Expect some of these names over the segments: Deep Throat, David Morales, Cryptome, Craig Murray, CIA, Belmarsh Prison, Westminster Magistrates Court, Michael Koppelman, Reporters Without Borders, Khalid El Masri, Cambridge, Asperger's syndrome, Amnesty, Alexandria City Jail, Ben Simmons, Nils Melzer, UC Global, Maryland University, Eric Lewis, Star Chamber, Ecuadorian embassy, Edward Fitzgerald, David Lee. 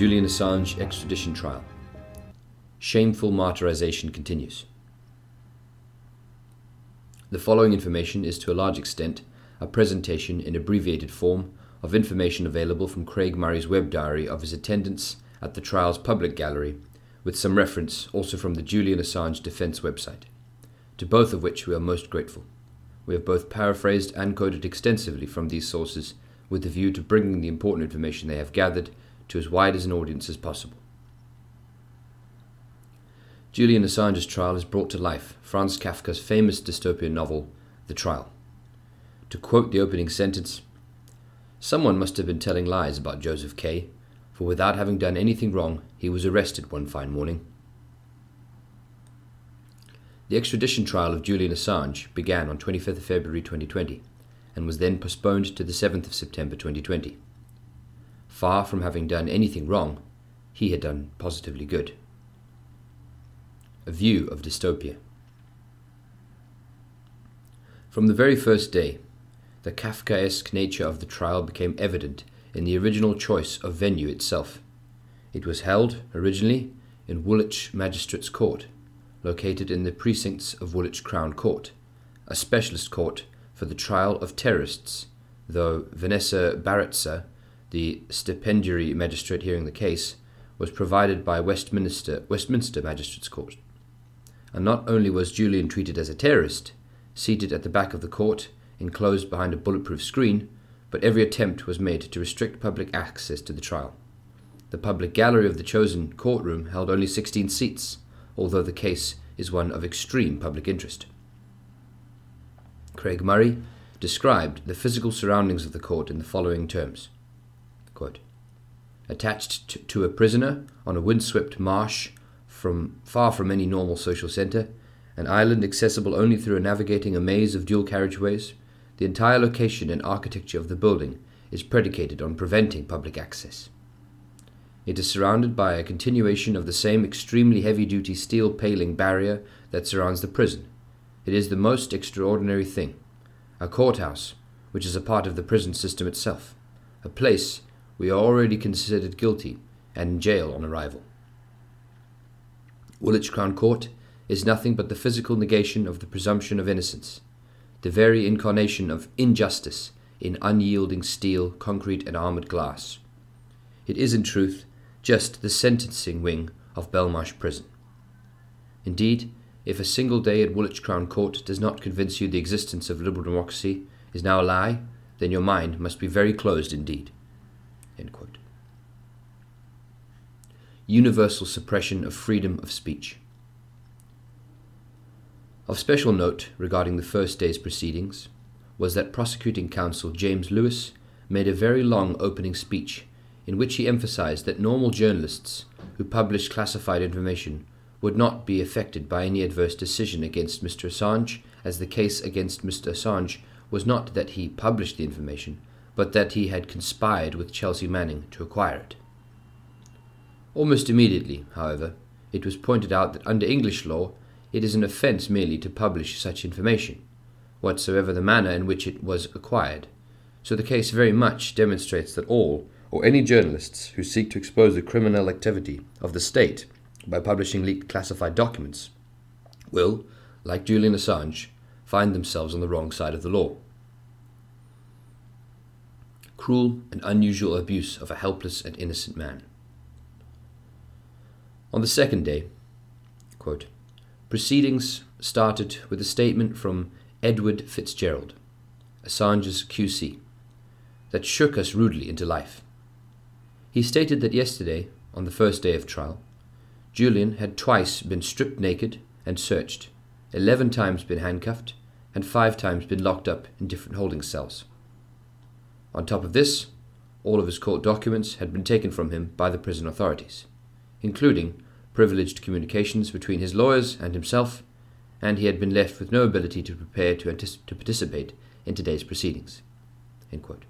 Julian Assange extradition trial. Shameful martyrization continues. The following information is to a large extent a presentation in abbreviated form of information available from Craig Murray's web diary of his attendance at the trial's public gallery, with some reference also from the Julian Assange defense website, to both of which we are most grateful. We have both paraphrased and quoted extensively from these sources with a view to bringing the important information they have gathered to as wide as an audience as possible. Julian Assange's trial has brought to life Franz Kafka's famous dystopian novel, The Trial. To quote the opening sentence, "Someone must have been telling lies about Joseph K, for without having done anything wrong, he was arrested one fine morning." The extradition trial of Julian Assange began on 25 February 2020 and was then postponed to the 7th of September 2020. Far from having done anything wrong, he had done positively good. A view of dystopia. From the very first day, the Kafkaesque nature of the trial became evident in the original choice of venue itself. It was held, originally, in Woolwich Magistrates' Court, located in the precincts of Woolwich Crown Court, a specialist court for the trial of terrorists, though Vanessa Baraitser, the stipendiary magistrate hearing the case, was provided by Westminster Magistrates' Court. And not only was Julian treated as a terrorist, seated at the back of the court, enclosed behind a bulletproof screen, but every attempt was made to restrict public access to the trial. The public gallery of the chosen courtroom held only 16 seats, although the case is one of extreme public interest. Craig Murray described the physical surroundings of the court in the following terms. Quote, "Attached to a prisoner on a windswept marsh far from any normal social centre, an island accessible only through navigating a maze of dual carriageways, the entire location and architecture of the building is predicated on preventing public access. It is surrounded by a continuation of the same extremely heavy-duty steel paling barrier that surrounds the prison. It is the most extraordinary thing, a courthouse, which is a part of the prison system itself, a place we are already considered guilty and in jail on arrival. Woolwich Crown Court is nothing but the physical negation of the presumption of innocence, the very incarnation of injustice in unyielding steel, concrete, and armoured glass. It is, in truth, just the sentencing wing of Belmarsh Prison. Indeed, if a single day at Woolwich Crown Court does not convince you the existence of liberal democracy is now a lie, then your mind must be very closed indeed." End quote. Universal suppression of freedom of speech. Of special note regarding the first day's proceedings was that prosecuting counsel James Lewis made a very long opening speech in which he emphasized that normal journalists who publish classified information would not be affected by any adverse decision against Mr. Assange, as the case against Mr. Assange was not that he published the information, but that he had conspired with Chelsea Manning to acquire it. Almost immediately, however, it was pointed out that under English law, it is an offence merely to publish such information, whatsoever the manner in which it was acquired. So the case very much demonstrates that all, or any journalists who seek to expose the criminal activity of the state by publishing leaked classified documents, will, like Julian Assange, find themselves on the wrong side of the law. Cruel and unusual abuse of a helpless and innocent man. On the second day, quote, "Proceedings started with a statement from Edward Fitzgerald, Assange's QC, that shook us rudely into life. He stated that yesterday, on the first day of trial, Julian had twice been stripped naked and searched, 11 times been handcuffed, and 5 times been locked up in different holding cells. On top of this, all of his court documents had been taken from him by the prison authorities, including privileged communications between his lawyers and himself, and he had been left with no ability to prepare to participate in today's proceedings." End quote.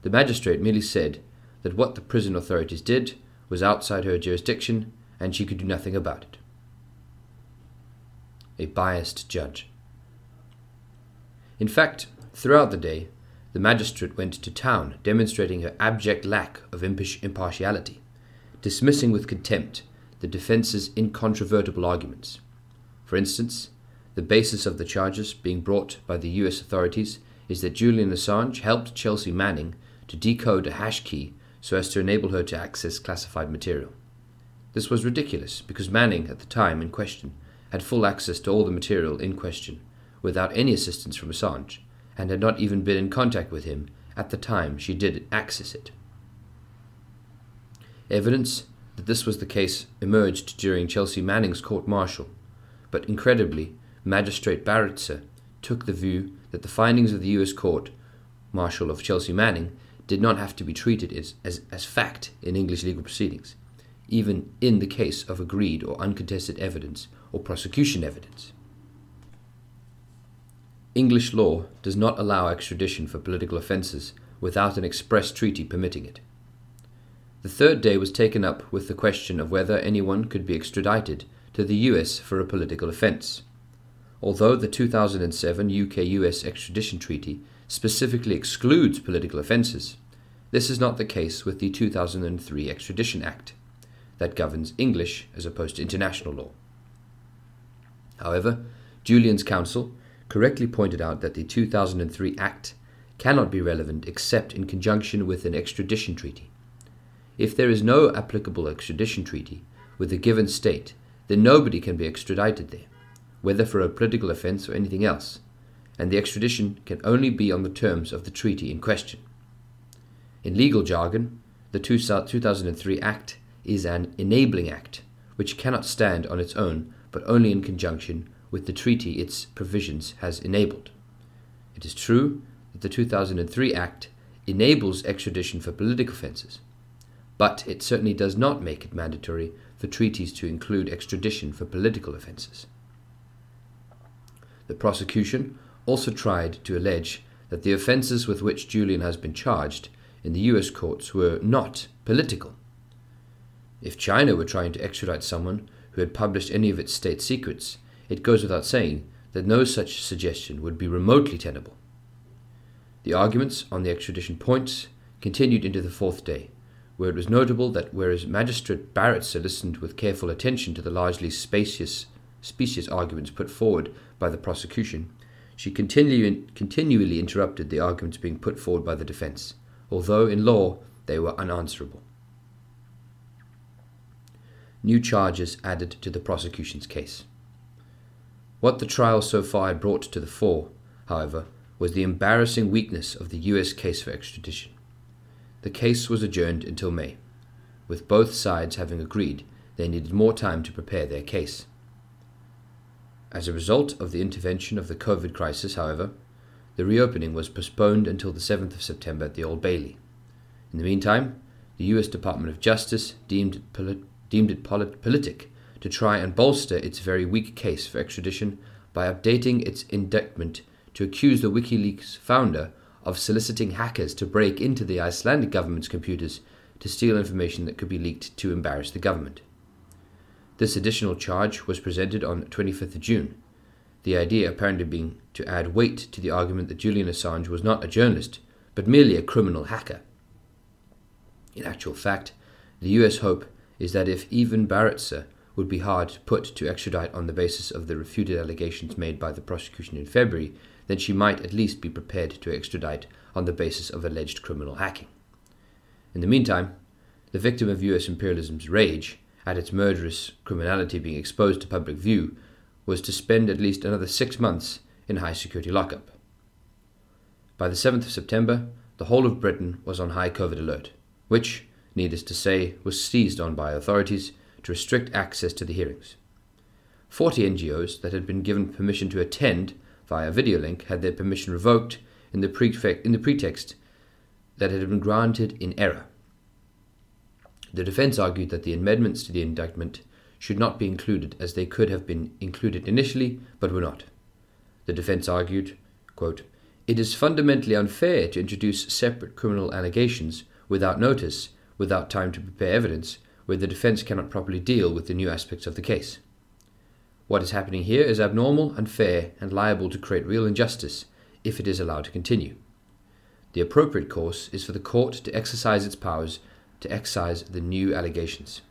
The magistrate merely said that what the prison authorities did was outside her jurisdiction and she could do nothing about it. A biased judge. In fact, throughout the day, the magistrate went to town demonstrating her abject lack of impartiality dismissing with contempt the defence's incontrovertible arguments. For instance, the basis of the charges being brought by the US authorities is that Julian Assange helped Chelsea Manning to decode a hash key so as to enable her to access classified material. This was ridiculous because Manning, at the time in question, had full access to all the material in question, without any assistance from Assange, and had not even been in contact with him at the time she did access it. Evidence that this was the case emerged during Chelsea Manning's court-martial, but incredibly, Magistrate Baraitser took the view that the findings of the US court-martial of Chelsea Manning did not have to be treated as fact in English legal proceedings, even in the case of agreed or uncontested evidence or prosecution evidence. English law does not allow extradition for political offences without an express treaty permitting it. The third day was taken up with the question of whether anyone could be extradited to the US for a political offence. Although the 2007 UK-US extradition treaty specifically excludes political offences, this is not the case with the 2003 Extradition Act that governs English as opposed to international law. However, Julian's counsel correctly pointed out that the 2003 Act cannot be relevant except in conjunction with an extradition treaty. If there is no applicable extradition treaty with a given state, then nobody can be extradited there, whether for a political offence or anything else, and the extradition can only be on the terms of the treaty in question. In legal jargon, the 2003 Act is an enabling act, which cannot stand on its own, but only in conjunction with the treaty its provisions has enabled. It is true that the 2003 Act enables extradition for political offences, but it certainly does not make it mandatory for treaties to include extradition for political offences. The prosecution also tried to allege that the offences with which Julian has been charged in the US courts were not political. If China were trying to extradite someone who had published any of its state secrets, it goes without saying that no such suggestion would be remotely tenable. The arguments on the extradition points continued into the fourth day, where it was notable that whereas Magistrate Baraitser listened with careful attention to the largely specious arguments put forward by the prosecution, she continually interrupted the arguments being put forward by the defence, although in law they were unanswerable. New charges added to the prosecution's case. What the trial so far had brought to the fore, however, was the embarrassing weakness of the US case for extradition. The case was adjourned until May, with both sides having agreed they needed more time to prepare their case. As a result of the intervention of the COVID crisis, however, the reopening was postponed until the 7th of September at the Old Bailey. In the meantime, the US Department of Justice deemed it politic to try and bolster its very weak case for extradition by updating its indictment to accuse the WikiLeaks founder of soliciting hackers to break into the Icelandic government's computers to steal information that could be leaked to embarrass the government. This additional charge was presented on 25th of June, the idea apparently being to add weight to the argument that Julian Assange was not a journalist, but merely a criminal hacker. In actual fact, the US hope is that if even Baraitser would be hard put to extradite on the basis of the refuted allegations made by the prosecution in February, then she might at least be prepared to extradite on the basis of alleged criminal hacking. In the meantime, the victim of US imperialism's rage at its murderous criminality being exposed to public view was to spend at least another 6 months in high security lockup. By the 7th of September, the whole of Britain was on high COVID alert, which, needless to say, was seized on by authorities to restrict access to the hearings. 40 NGOs that had been given permission to attend via video link had their permission revoked in the pretext that it had been granted in error. The defence argued that the amendments to the indictment should not be included as they could have been included initially, but were not. The defence argued, quote, "It is fundamentally unfair to introduce separate criminal allegations without notice, without time to prepare evidence, where the defence cannot properly deal with the new aspects of the case. What is happening here is abnormal, unfair, and liable to create real injustice if it is allowed to continue. The appropriate course is for the court to exercise its powers to excise the new allegations.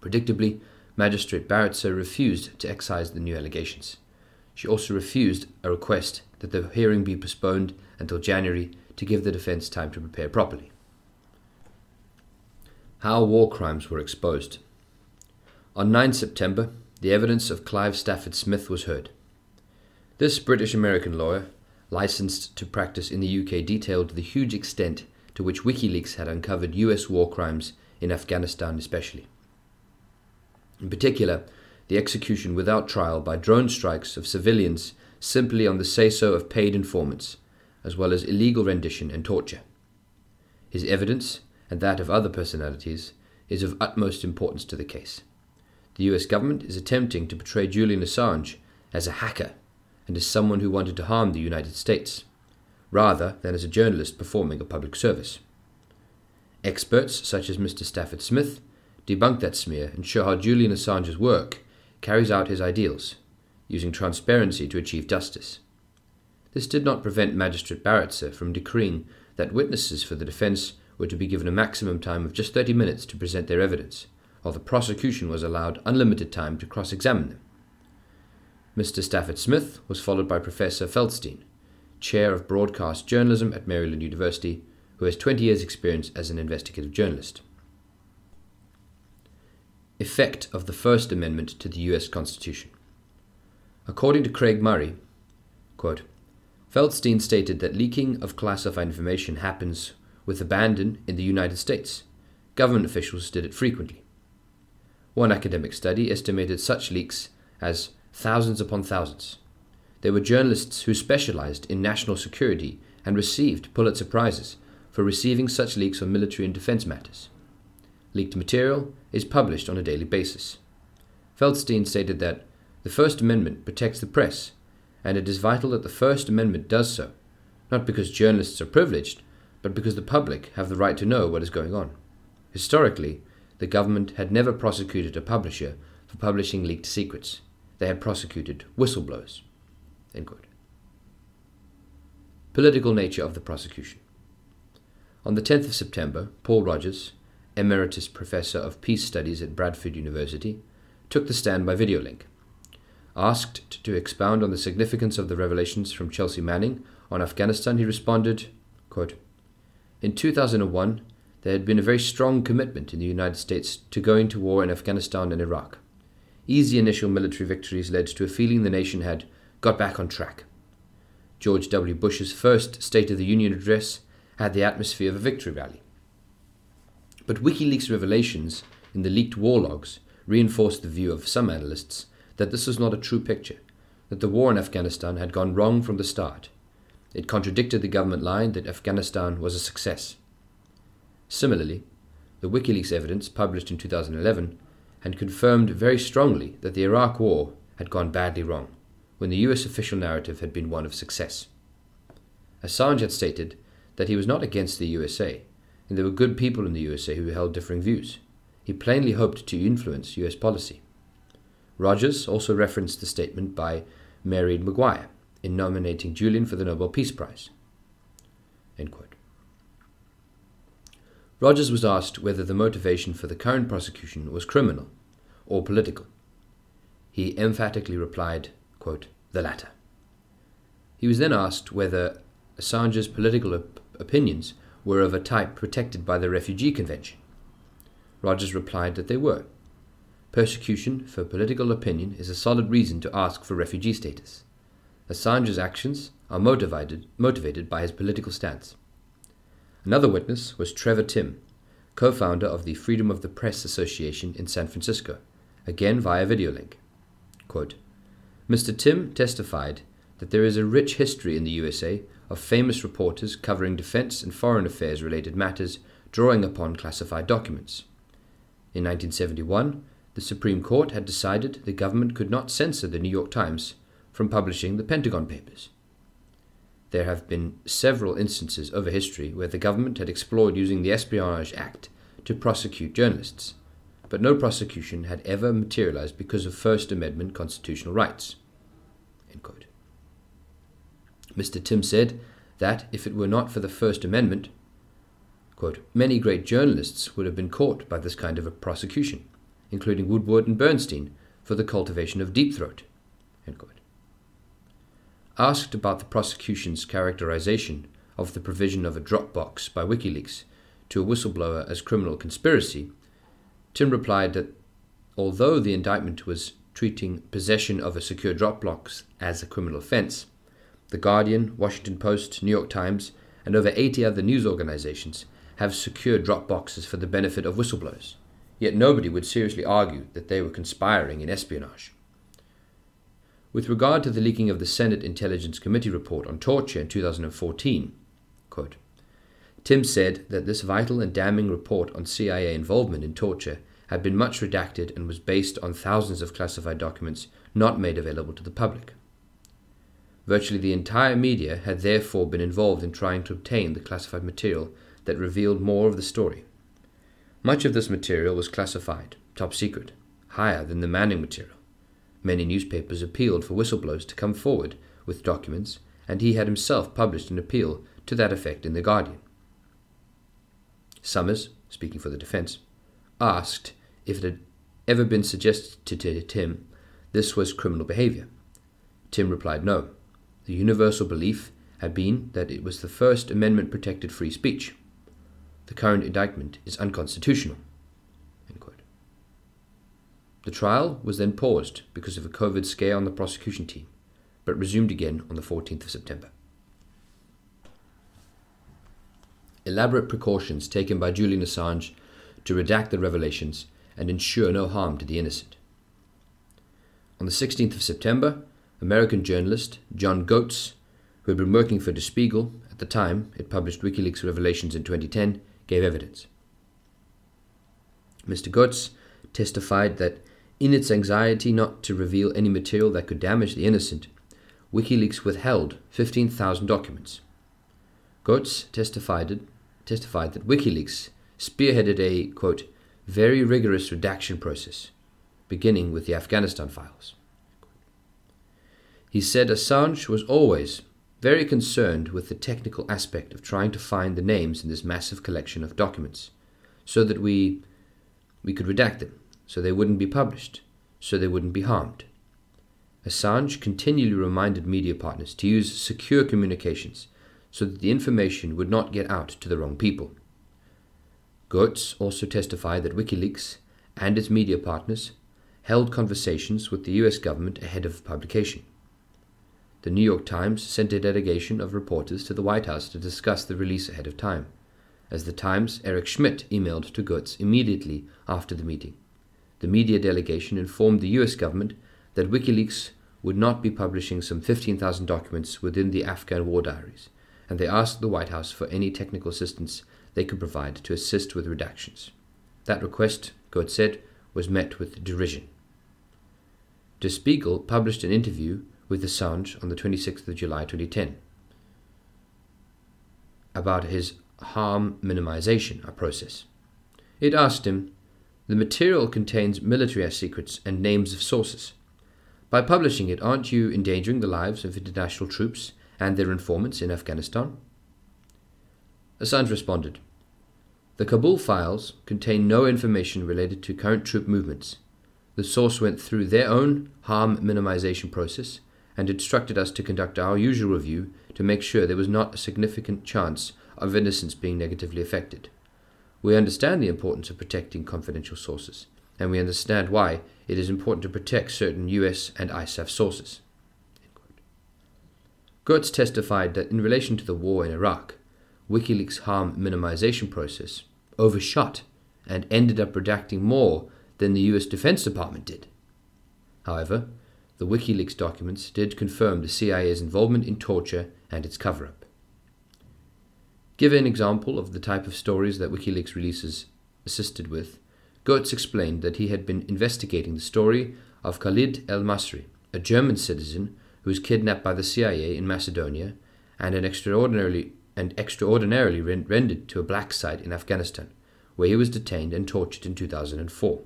Predictably, Magistrate Baraitser refused to excise the new allegations. She also refused a request that the hearing be postponed until January to give the defence time to prepare properly. How war crimes were exposed. On 9 September, the evidence of Clive Stafford Smith was heard. This British-American lawyer, licensed to practice in the UK, detailed the huge extent to which WikiLeaks had uncovered US war crimes in Afghanistan especially. In particular, the execution without trial by drone strikes of civilians simply on the say-so of paid informants, as well as illegal rendition and torture. His evidence, and that of other personalities, is of utmost importance to the case. The US government is attempting to portray Julian Assange as a hacker and as someone who wanted to harm the United States, rather than as a journalist performing a public service. Experts such as Mr. Stafford Smith debunk that smear and show how Julian Assange's work carries out his ideals, using transparency to achieve justice. This did not prevent Magistrate Baraitser from decreeing that witnesses for the defence were to be given a maximum time of just 30 minutes to present their evidence, while the prosecution was allowed unlimited time to cross-examine them. Mr. Stafford Smith was followed by Professor Feldstein, Chair of Broadcast Journalism at Maryland University, who has 20 years' experience as an investigative journalist. Effect of the First Amendment to the US Constitution. According to Craig Murray, quote, Feldstein stated that leaking of classified information happens with abandon in the United States. Government officials did it frequently. One academic study estimated such leaks as thousands upon thousands. There were journalists who specialized in national security and received Pulitzer Prizes for receiving such leaks on military and defense matters. Leaked material is published on a daily basis. Feldstein stated that the First Amendment protects the press, and it is vital that the First Amendment does so, not because journalists are privileged, but because the public have the right to know what is going on. Historically, the government had never prosecuted a publisher for publishing leaked secrets. They had prosecuted whistleblowers. End quote. Political nature of the prosecution. On the 10th of September, Paul Rogers, Emeritus Professor of Peace Studies at Bradford University, took the stand by video link. Asked to expound on the significance of the revelations from Chelsea Manning on Afghanistan, he responded, quote, In 2001, there had been a very strong commitment in the United States to going to war in Afghanistan and Iraq. Easy initial military victories led to a feeling the nation had got back on track. George W. Bush's first State of the Union address had the atmosphere of a victory rally. But WikiLeaks revelations in the leaked war logs reinforced the view of some analysts that this was not a true picture, that the war in Afghanistan had gone wrong from the start. It contradicted the government line that Afghanistan was a success. Similarly, the WikiLeaks evidence published in 2011 had confirmed very strongly that the Iraq War had gone badly wrong, when the US official narrative had been one of success. Assange had stated that he was not against the USA, and there were good people in the USA who held differing views. He plainly hoped to influence US policy. Rogers also referenced the statement by Mary Maguire in nominating Julian for the Nobel Peace Prize. End quote. Rogers was asked whether the motivation for the current prosecution was criminal or political. He emphatically replied, quote, the latter. He was then asked whether Assange's political opinions were of a type protected by the Refugee Convention. Rogers replied that they were. Persecution for political opinion is a solid reason to ask for refugee status. Assange's actions are motivated by his political stance. Another witness was Trevor Timm, co-founder of the Freedom of the Press Association in San Francisco, again via video link. Quote, Mr. Timm testified that there is a rich history in the USA of famous reporters covering defense and foreign affairs related matters, drawing upon classified documents. In 1971, the Supreme Court had decided the government could not censor the New York Times from publishing the Pentagon Papers. There have been several instances over history where the government had explored using the Espionage Act to prosecute journalists, but no prosecution had ever materialized because of First Amendment constitutional rights. End quote. Mr. Timm said that if it were not for the First Amendment, Quote, many great journalists would have been caught by this kind of a prosecution, including Woodward and Bernstein, for the cultivation of deep throat. End quote. Asked about the prosecution's characterization of the provision of a Dropbox by WikiLeaks to a whistleblower as criminal conspiracy, Tim replied that although the indictment was treating possession of a secure Dropbox as a criminal offense, The Guardian, Washington Post, New York Times, and over 80 other news organizations have secure Dropboxes for the benefit of whistleblowers, yet nobody would seriously argue that they were conspiring in espionage. With regard to the leaking of the Senate Intelligence Committee report on torture in 2014, quote, Tim said that this vital and damning report on CIA involvement in torture had been much redacted and was based on thousands of classified documents not made available to the public. Virtually the entire media had therefore been involved in trying to obtain the classified material that revealed more of the story. Much of this material was classified, top secret, higher than the Manning material. Many newspapers appealed for whistleblowers to come forward with documents, and he had himself published an appeal to that effect in The Guardian. Summers, speaking for the defense, asked if it had ever been suggested to Tim this was criminal behavior. Tim replied no. The universal belief had been that it was the First Amendment protected free speech. The current indictment is unconstitutional. The trial was then paused because of a COVID scare on the prosecution team, but resumed again on the 14th of September. Elaborate precautions taken by Julian Assange to redact the revelations and ensure no harm to the innocent. On the 16th of September, American journalist John Goetz, who had been working for Der Spiegel at the time it published WikiLeaks revelations in 2010, gave evidence. Mr. Goetz testified that in its anxiety not to reveal any material that could damage the innocent, WikiLeaks withheld 15,000 documents. Goetz testified that WikiLeaks spearheaded a, quote, very rigorous redaction process, beginning with the Afghanistan files. He said Assange was always very concerned with the technical aspect of trying to find the names in this massive collection of documents, so that we could redact them, so they wouldn't be published, so they wouldn't be harmed. Assange continually reminded media partners to use secure communications so that the information would not get out to the wrong people. Goetz also testified that WikiLeaks and its media partners held conversations with the US government ahead of publication. The New York Times sent a delegation of reporters to the White House to discuss the release ahead of time. As the Times, Eric Schmidt emailed to Goetz immediately after the meeting. The media delegation informed the US government that WikiLeaks would not be publishing some 15,000 documents within the Afghan war diaries, and they asked the White House for any technical assistance they could provide to assist with redactions. That request, Goetz said, was met with derision. Der Spiegel published an interview with Assange on the 26th of July 2010 about his harm minimization process. It asked him, the material contains military secrets and names of sources. By publishing it, aren't you endangering the lives of international troops and their informants in Afghanistan? Assange responded, the Kabul files contain no information related to current troop movements. The source went through their own harm minimization process and instructed us to conduct our usual review to make sure there was not a significant chance of innocents being negatively affected. We understand the importance of protecting confidential sources, and we understand why it is important to protect certain US and ISAF sources. Goetz testified that in relation to the war in Iraq, WikiLeaks' harm minimization process overshot and ended up redacting more than the US Defense Department did. However, the WikiLeaks documents did confirm the CIA's involvement in torture and its cover-up. Give an example of the type of stories that WikiLeaks releases assisted with, Goetz explained that he had been investigating the story of Khalid El Masri, a German citizen who was kidnapped by the CIA in Macedonia and extraordinarily rendered to a black site in Afghanistan, where he was detained and tortured in 2004.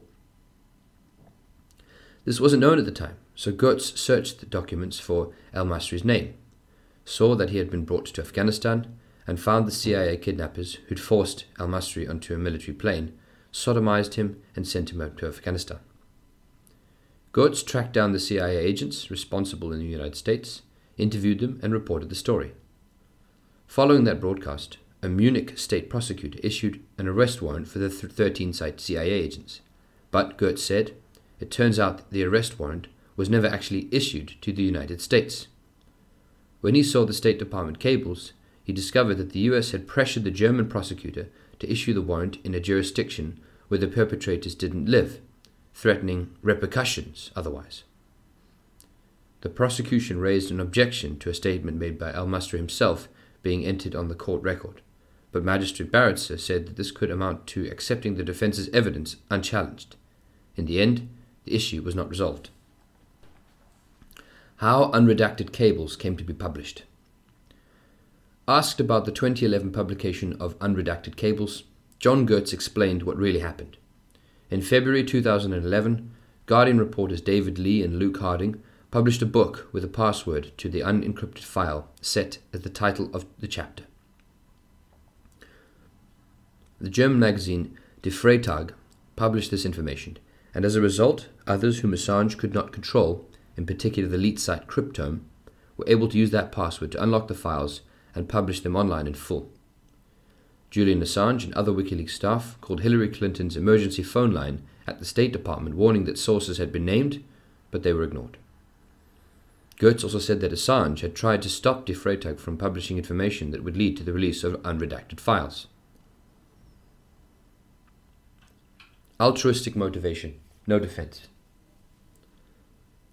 This wasn't known at the time, so Goetz searched the documents for El Masri's name, saw that he had been brought to Afghanistan, and found the CIA kidnappers who'd forced El Masri onto a military plane, sodomized him, and sent him out to Afghanistan. Goetz tracked down the CIA agents responsible in the United States, interviewed them, and reported the story. Following that broadcast, a Munich state prosecutor issued an arrest warrant for the 13 CIA agents, but Goetz said, "It turns out that the arrest warrant was never actually issued to the United States." When he saw the State Department cables, he discovered that the US had pressured the German prosecutor to issue the warrant in a jurisdiction where the perpetrators didn't live, threatening repercussions otherwise. The prosecution raised an objection to a statement made by El Masri himself being entered on the court record, but Magistrate Baraitser said that this could amount to accepting the defence's evidence unchallenged. In the end, the issue was not resolved. How unredacted cables came to be published. Asked about the 2011 publication of Unredacted Cables, John Goetz explained what really happened. In February 2011, Guardian reporters David Lee and Luke Harding published a book with a password to the unencrypted file set as the title of the chapter. The German magazine Die Freitag published this information, and as a result, others whom Assange could not control, in particular the leak site Cryptome, were able to use that password to unlock the files and publish them online in full. Julian Assange and other WikiLeaks staff called Hillary Clinton's emergency phone line at the State Department, warning that sources had been named, but they were ignored. Goetz also said that Assange had tried to stop Die Freitag from publishing information that would lead to the release of unredacted files. Altruistic motivation, no defense.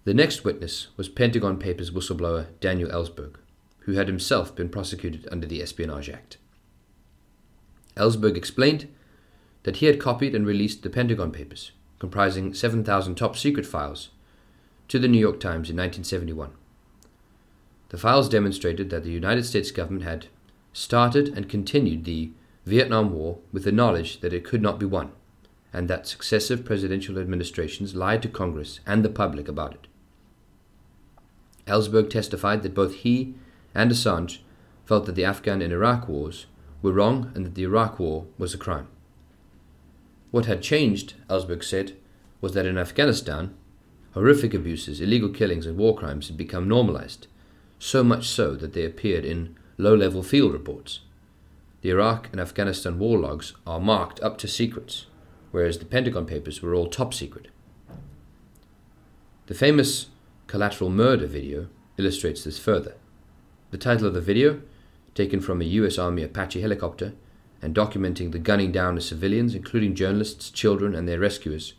The next witness was Pentagon Papers whistleblower Daniel Ellsberg, who had himself been prosecuted under the Espionage Act. Ellsberg explained that he had copied and released the Pentagon Papers, comprising 7,000 top-secret files, to the New York Times in 1971. The files demonstrated that the United States government had started and continued the Vietnam War with the knowledge that it could not be won, and that successive presidential administrations lied to Congress and the public about it. Ellsberg testified that both he and Assange felt that the Afghan and Iraq wars were wrong and that the Iraq war was a crime. What had changed, Ellsberg said, was that in Afghanistan, horrific abuses, illegal killings and war crimes had become normalized, so much so that they appeared in low-level field reports. The Iraq and Afghanistan war logs are marked up to secrets, whereas the Pentagon Papers were all top secret. The famous Collateral Murder video illustrates this further. The title of the video, taken from a US Army Apache helicopter and documenting the gunning down of civilians, including journalists, children, and their rescuers,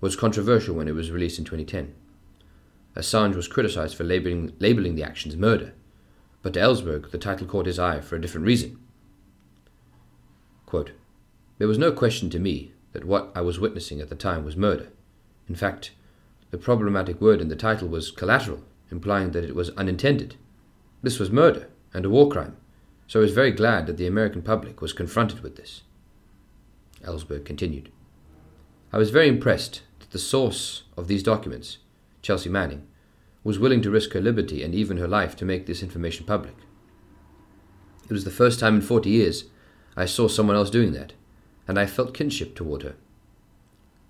was controversial when it was released in 2010. Assange was criticized for labeling the actions murder, but to Ellsberg, the title caught his eye for a different reason. Quote, "There was no question to me that what I was witnessing at the time was murder. In fact, the problematic word in the title was collateral, implying that it was unintended. This was murder and a war crime, so I was very glad that the American public was confronted with this." Ellsberg continued, "I was very impressed that the source of these documents, Chelsea Manning, was willing to risk her liberty and even her life to make this information public. It was the first time in 40 years I saw someone else doing that, and I felt kinship toward her."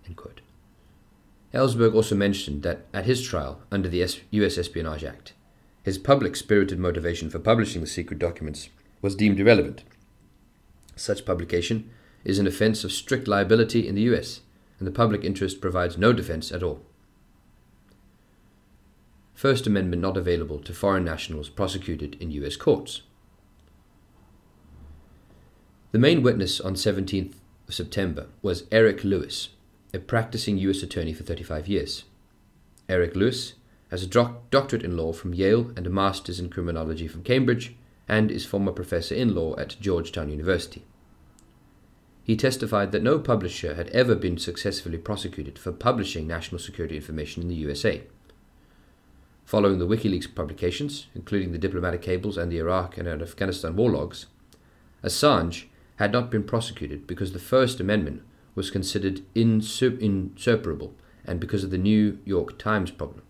End quote. Ellsberg also mentioned that at his trial under the US Espionage Act, his public-spirited motivation for publishing the secret documents was deemed irrelevant. Such publication is an offense of strict liability in the US, and the public interest provides no defense at all. First Amendment not available to foreign nationals prosecuted in US courts. The main witness on 17th of September was Eric Lewis, a practicing US attorney for 35 years. Eric Lewis has a doctorate in law from Yale and a master's in criminology from Cambridge, and is former professor in law at Georgetown University. He testified that no publisher had ever been successfully prosecuted for publishing national security information in the USA. Following the WikiLeaks publications, including the diplomatic cables and the Iraq and Afghanistan war logs, Assange had not been prosecuted because the First Amendment was considered insuperable, and because of the New York Times problem.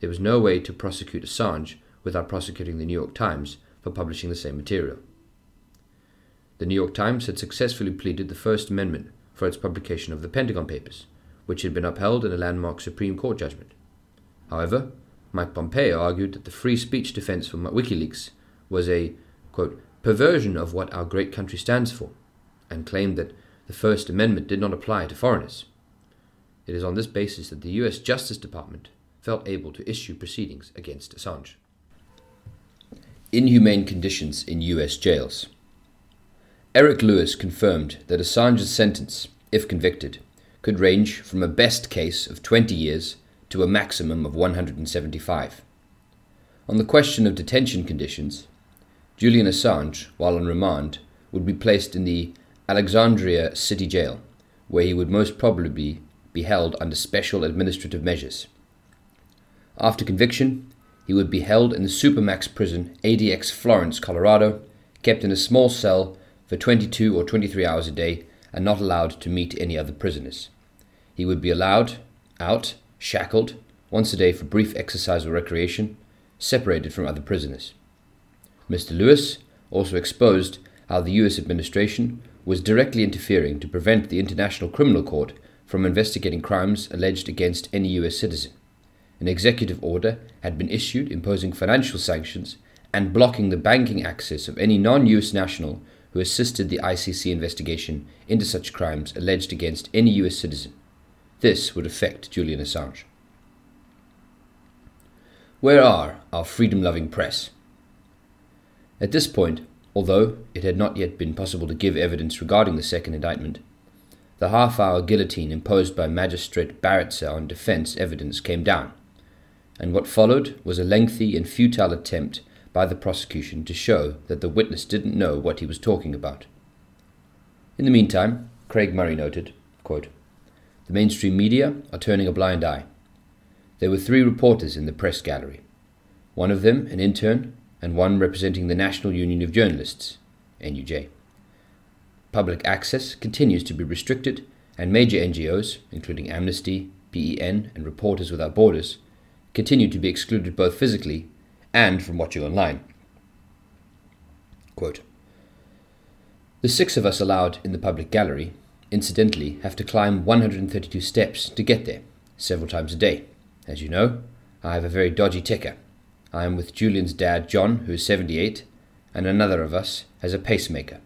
There was no way to prosecute Assange without prosecuting the New York Times for publishing the same material. The New York Times had successfully pleaded the First Amendment for its publication of the Pentagon Papers, which had been upheld in a landmark Supreme Court judgment. However, Mike Pompeo argued that the free speech defense from WikiLeaks was a, quote, perversion of what our great country stands for, and claimed that the First Amendment did not apply to foreigners. It is on this basis that the U.S. Justice Department felt able to issue proceedings against Assange. Inhumane conditions in U.S. jails. Eric Lewis confirmed that Assange's sentence, if convicted, could range from a best case of 20 years to a maximum of 175. On the question of detention conditions, Julian Assange, while on remand, would be placed in the Alexandria City Jail, where he would most probably be held under special administrative measures. After conviction, he would be held in the Supermax prison, ADX Florence, Colorado, kept in a small cell for 22 or 23 hours a day and not allowed to meet any other prisoners. He would be allowed out, shackled, once a day for brief exercise or recreation, separated from other prisoners. Mr. Lewis also exposed how the U.S. administration was directly interfering to prevent the International Criminal Court from investigating crimes alleged against any U.S. citizen. An executive order had been issued imposing financial sanctions and blocking the banking access of any non-U.S. national who assisted the ICC investigation into such crimes alleged against any U.S. citizen. This would affect Julian Assange. Where are our freedom-loving press? At this point, although it had not yet been possible to give evidence regarding the second indictment, the half-hour guillotine imposed by Magistrate Baraitser on defense evidence came down, and what followed was a lengthy and futile attempt by the prosecution to show that the witness didn't know what he was talking about. In the meantime, Craig Murray noted, quote, "The mainstream media are turning a blind eye. There were three reporters in the press gallery, one of them an intern, and one representing the National Union of Journalists, NUJ. Public access continues to be restricted, and major NGOs, including Amnesty, PEN, and Reporters Without Borders, continue to be excluded both physically and from watching online." Quote, "The six of us allowed in the public gallery, incidentally, have to climb 132 steps to get there, several times a day. As you know, I have a very dodgy ticker. I am with Julian's dad, John, who is 78, and another of us has a pacemaker.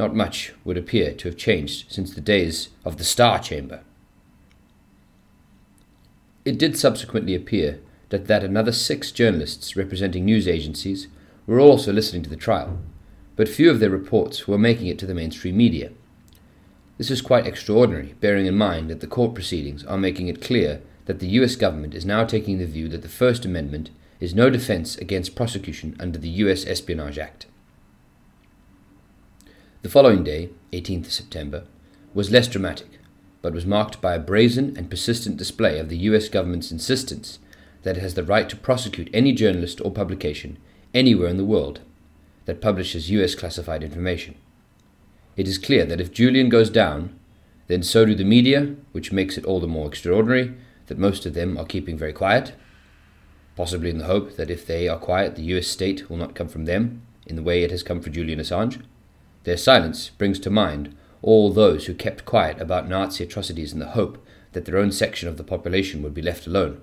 Not much would appear to have changed since the days of the Star Chamber." It did subsequently appear that another six journalists representing news agencies were also listening to the trial, but few of their reports were making it to the mainstream media. This is quite extraordinary, bearing in mind that the court proceedings are making it clear that the US government is now taking the view that the First Amendment is no defense against prosecution under the U.S. Espionage Act. The following day, 18th September, was less dramatic, but was marked by a brazen and persistent display of the U.S. government's insistence that it has the right to prosecute any journalist or publication anywhere in the world that publishes U.S. classified information. It is clear that if Julian goes down, then so do the media, which makes it all the more extraordinary that most of them are keeping very quiet, possibly in the hope that if they are quiet, the US state will not come from them in the way it has come for Julian Assange. Their silence brings to mind all those who kept quiet about Nazi atrocities in the hope that their own section of the population would be left alone,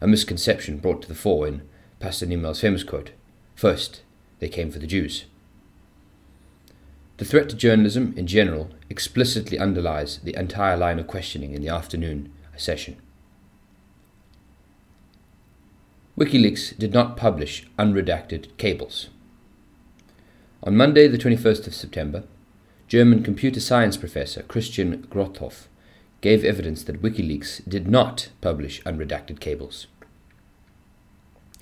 a misconception brought to the fore in Pastor Nimmel's famous quote, "First, they came for the Jews." The threat to journalism in general explicitly underlies the entire line of questioning in the afternoon session. WikiLeaks did not publish unredacted cables. On Monday, the 21st of September, German computer science professor Christian Grothoff gave evidence that WikiLeaks did not publish unredacted cables.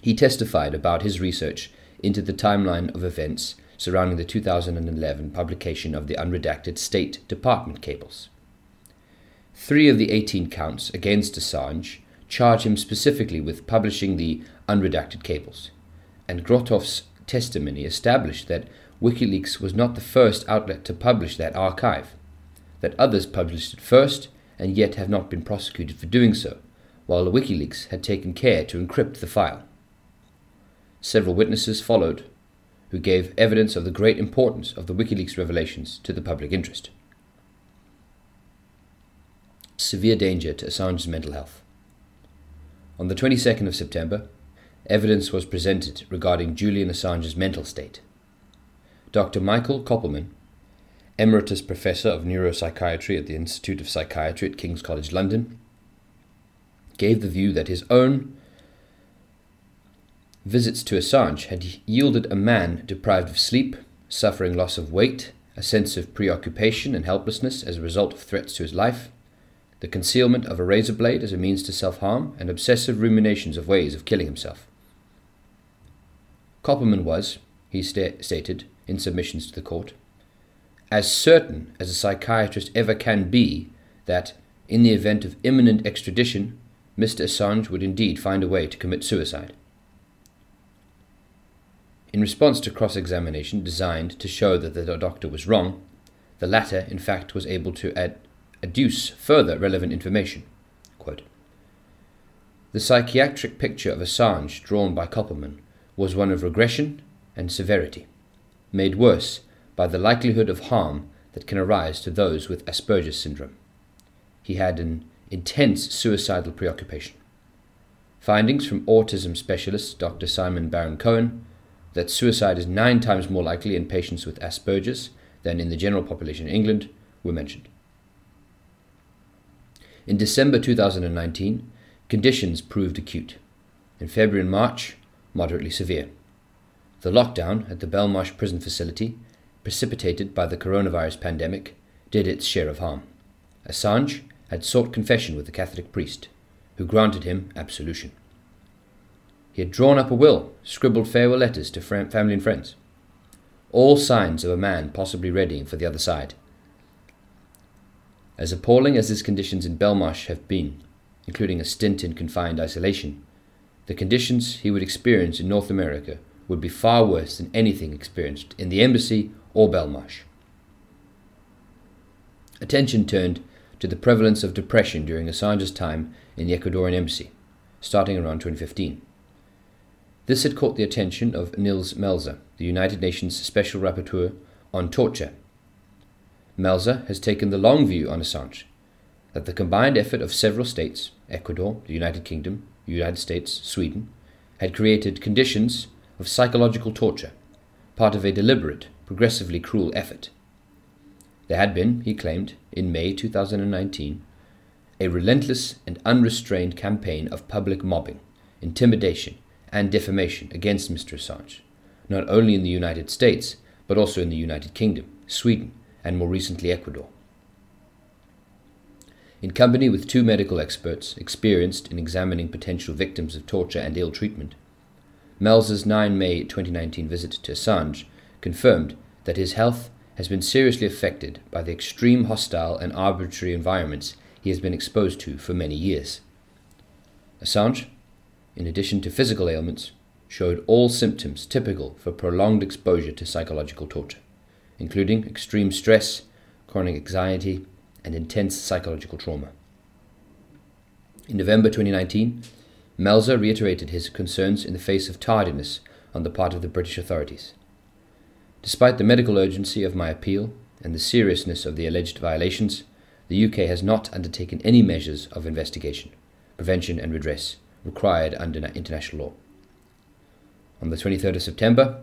He testified about his research into the timeline of events surrounding the 2011 publication of the unredacted State Department cables. Three of the 18 counts against Assange charge him specifically with publishing the unredacted cables, and Grothoff's testimony established that WikiLeaks was not the first outlet to publish that archive, that others published it first and yet have not been prosecuted for doing so, while WikiLeaks had taken care to encrypt the file. Several witnesses followed, who gave evidence of the great importance of the WikiLeaks revelations to the public interest. Severe danger to Assange's mental health. On the 22nd of September, evidence was presented regarding Julian Assange's mental state. Dr. Michael Koppelman, Emeritus Professor of Neuropsychiatry at the Institute of Psychiatry at King's College London, gave the view that his own visits to Assange had yielded a man deprived of sleep, suffering loss of weight, a sense of preoccupation and helplessness as a result of threats to his life, the concealment of a razor blade as a means to self-harm, and obsessive ruminations of ways of killing himself. Koppelman was, he stated in submissions to the court, as certain as a psychiatrist ever can be that, in the event of imminent extradition, Mr. Assange would indeed find a way to commit suicide. In response to cross-examination designed to show that the doctor was wrong, the latter, in fact, was able to adduce further relevant information. Quote, "The psychiatric picture of Assange drawn by Koppelman was one of regression and severity, made worse by the likelihood of harm that can arise to those with Asperger's syndrome. He had an intense suicidal preoccupation. Findings from autism specialist Dr. Simon Baron-Cohen that suicide is 9 times more likely in patients with Asperger's than in the general population in England were mentioned. In December 2019, conditions proved acute. In February and March, moderately severe. The lockdown at the Belmarsh Prison facility, precipitated by the coronavirus pandemic, did its share of harm. Assange had sought confession with the Catholic priest, who granted him absolution. He had drawn up a will, scribbled farewell letters to family and friends. All signs of a man possibly readying for the other side. As appalling as his conditions in Belmarsh have been, including a stint in confined isolation, the conditions he would experience in North America would be far worse than anything experienced in the embassy or Belmarsh." Attention turned to the prevalence of depression during Assange's time in the Ecuadorian embassy, starting around 2015. This had caught the attention of Nils Melzer, the United Nations Special Rapporteur on Torture. Melzer has taken the long view on Assange, that the combined effort of several states, Ecuador, the United Kingdom, United States, Sweden, had created conditions of psychological torture, part of a deliberate, progressively cruel effort. There had been, he claimed, in May 2019, a relentless and unrestrained campaign of public mobbing, intimidation, and defamation against Mr. Assange, not only in the United States, but also in the United Kingdom, Sweden, and more recently Ecuador. In company with 2 medical experts experienced in examining potential victims of torture and ill treatment, Melzer's 9 May 2019 visit to Assange confirmed that his health has been seriously affected by the extreme hostile and arbitrary environments he has been exposed to for many years. Assange, in addition to physical ailments, showed all symptoms typical for prolonged exposure to psychological torture, including extreme stress, chronic anxiety, and intense psychological trauma. In November 2019, Melzer reiterated his concerns in the face of tardiness on the part of the British authorities. "Despite the medical urgency of my appeal and the seriousness of the alleged violations, the UK has not undertaken any measures of investigation, prevention and redress required under international law." On the 23rd of September,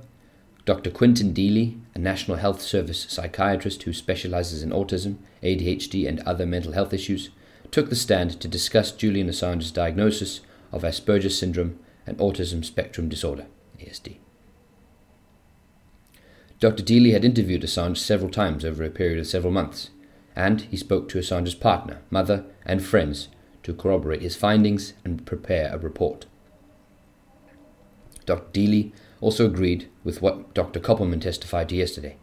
Dr. Quinton Deely, a National Health Service psychiatrist who specializes in autism, ADHD and other mental health issues, took the stand to discuss Julian Assange's diagnosis of Asperger's syndrome and autism spectrum disorder, ASD. Dr. Deely had interviewed Assange several times over a period of several months, and he spoke to Assange's partner, mother, and friends to corroborate his findings and prepare a report. Dr. Deely also agreed with what Dr. Koppelman testified to yesterday,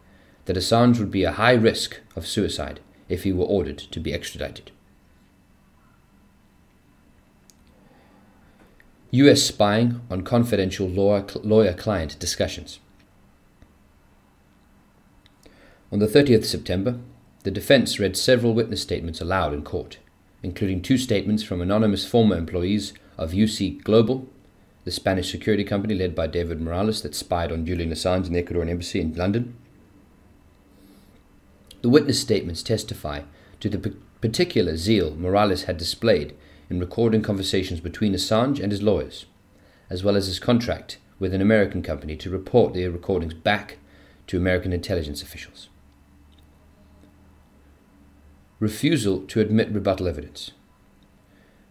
that Assange would be a high risk of suicide if he were ordered to be extradited. US spying on confidential lawyer-client discussions. On the 30th of September, the defense read several witness statements aloud in court, including 2 statements from anonymous former employees of UC Global the Spanish security company led by David Morales that spied on Julian Assange in the Ecuadorian embassy in London. The witness statements testify to the particular zeal Morales had displayed in recording conversations between Assange and his lawyers, as well as his contract with an American company to report their recordings back to American intelligence officials. Refusal to admit rebuttal evidence.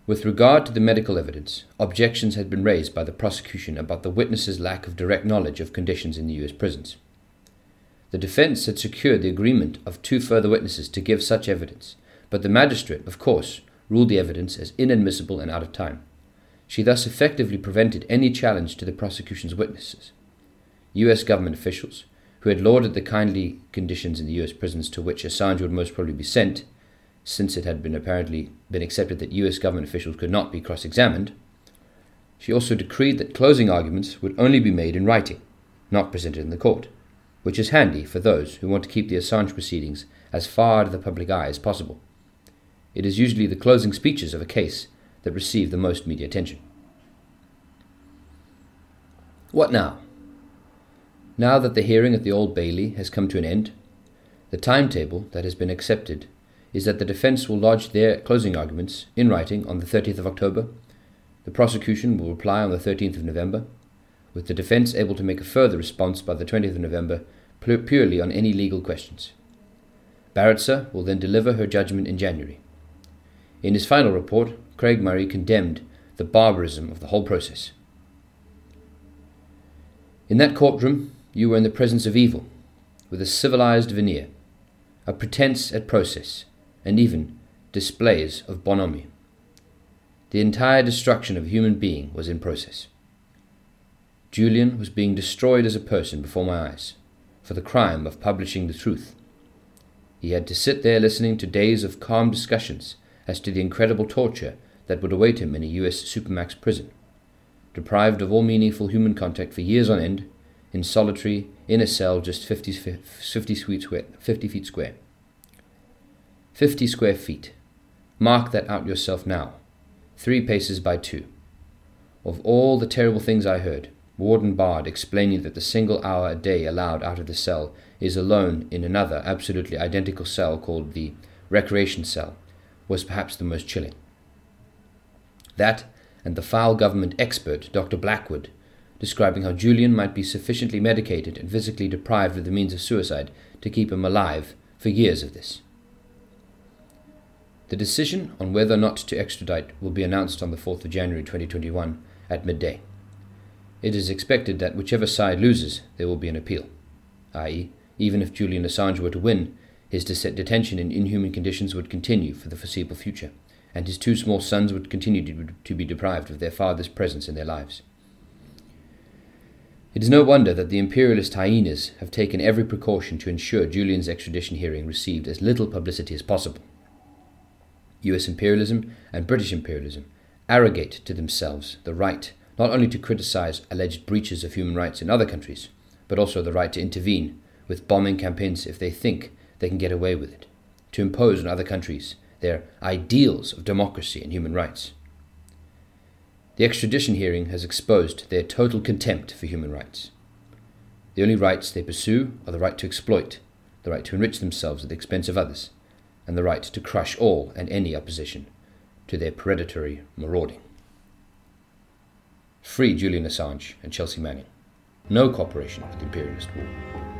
With regard to the medical evidence, objections had been raised by the prosecution about the witnesses' lack of direct knowledge of conditions in the U.S. prisons. The defense had secured the agreement of two further witnesses to give such evidence, but the magistrate, of course, ruled the evidence as inadmissible and out of time. She thus effectively prevented any challenge to the prosecution's witnesses. U.S. government officials, who had lauded the kindly conditions in the U.S. prisons to which Assange would most probably be sent, since it had been apparently been accepted that U.S. government officials could not be cross-examined, she also decreed that closing arguments would only be made in writing, not presented in the court, which is handy for those who want to keep the Assange proceedings as far out of the public eye as possible. It is usually the closing speeches of a case that receive the most media attention. What now? Now that the hearing at the Old Bailey has come to an end, the timetable that has been accepted is that the defense will lodge their closing arguments in writing on the 30th of October, the prosecution will reply on the 13th of November, with the defense able to make a further response by the 20th of November purely on any legal questions. Baraitser will then deliver her judgment in January. In his final report, Craig Murray condemned the barbarism of the whole process. In that courtroom, you were in the presence of evil, with a civilized veneer, a pretense at process, and even displays of bonhomie. The entire destruction of a human being was in process. Julian was being destroyed as a person before my eyes for the crime of publishing the truth. He had to sit there listening to days of calm discussions as to the incredible torture that would await him in a U.S. Supermax prison, deprived of all meaningful human contact for years on end, in solitary, in a cell just 50 feet square. 50 square feet. Mark that out yourself now. 3 paces by 2. Of all the terrible things I heard, Warden Bard explaining that the single hour a day allowed out of the cell is alone in another absolutely identical cell called the recreation cell was perhaps the most chilling. That and the foul government expert, Dr. Blackwood, describing how Julian might be sufficiently medicated and physically deprived of the means of suicide to keep him alive for years of this. The decision on whether or not to extradite will be announced on the 4th of January 2021 at midday. It is expected that whichever side loses, there will be an appeal, i.e., even if Julian Assange were to win, his detention in inhuman conditions would continue for the foreseeable future, and his two small sons would continue to be deprived of their father's presence in their lives. It is no wonder that the imperialist hyenas have taken every precaution to ensure Julian's extradition hearing received as little publicity as possible. US imperialism and British imperialism arrogate to themselves the right not only to criticize alleged breaches of human rights in other countries, but also the right to intervene with bombing campaigns if they think they can get away with it, to impose on other countries their ideals of democracy and human rights. The extradition hearing has exposed their total contempt for human rights. The only rights they pursue are the right to exploit, the right to enrich themselves at the expense of others, and the right to crush all and any opposition to their predatory marauding. Free Julian Assange and Chelsea Manning. No cooperation with imperialist war.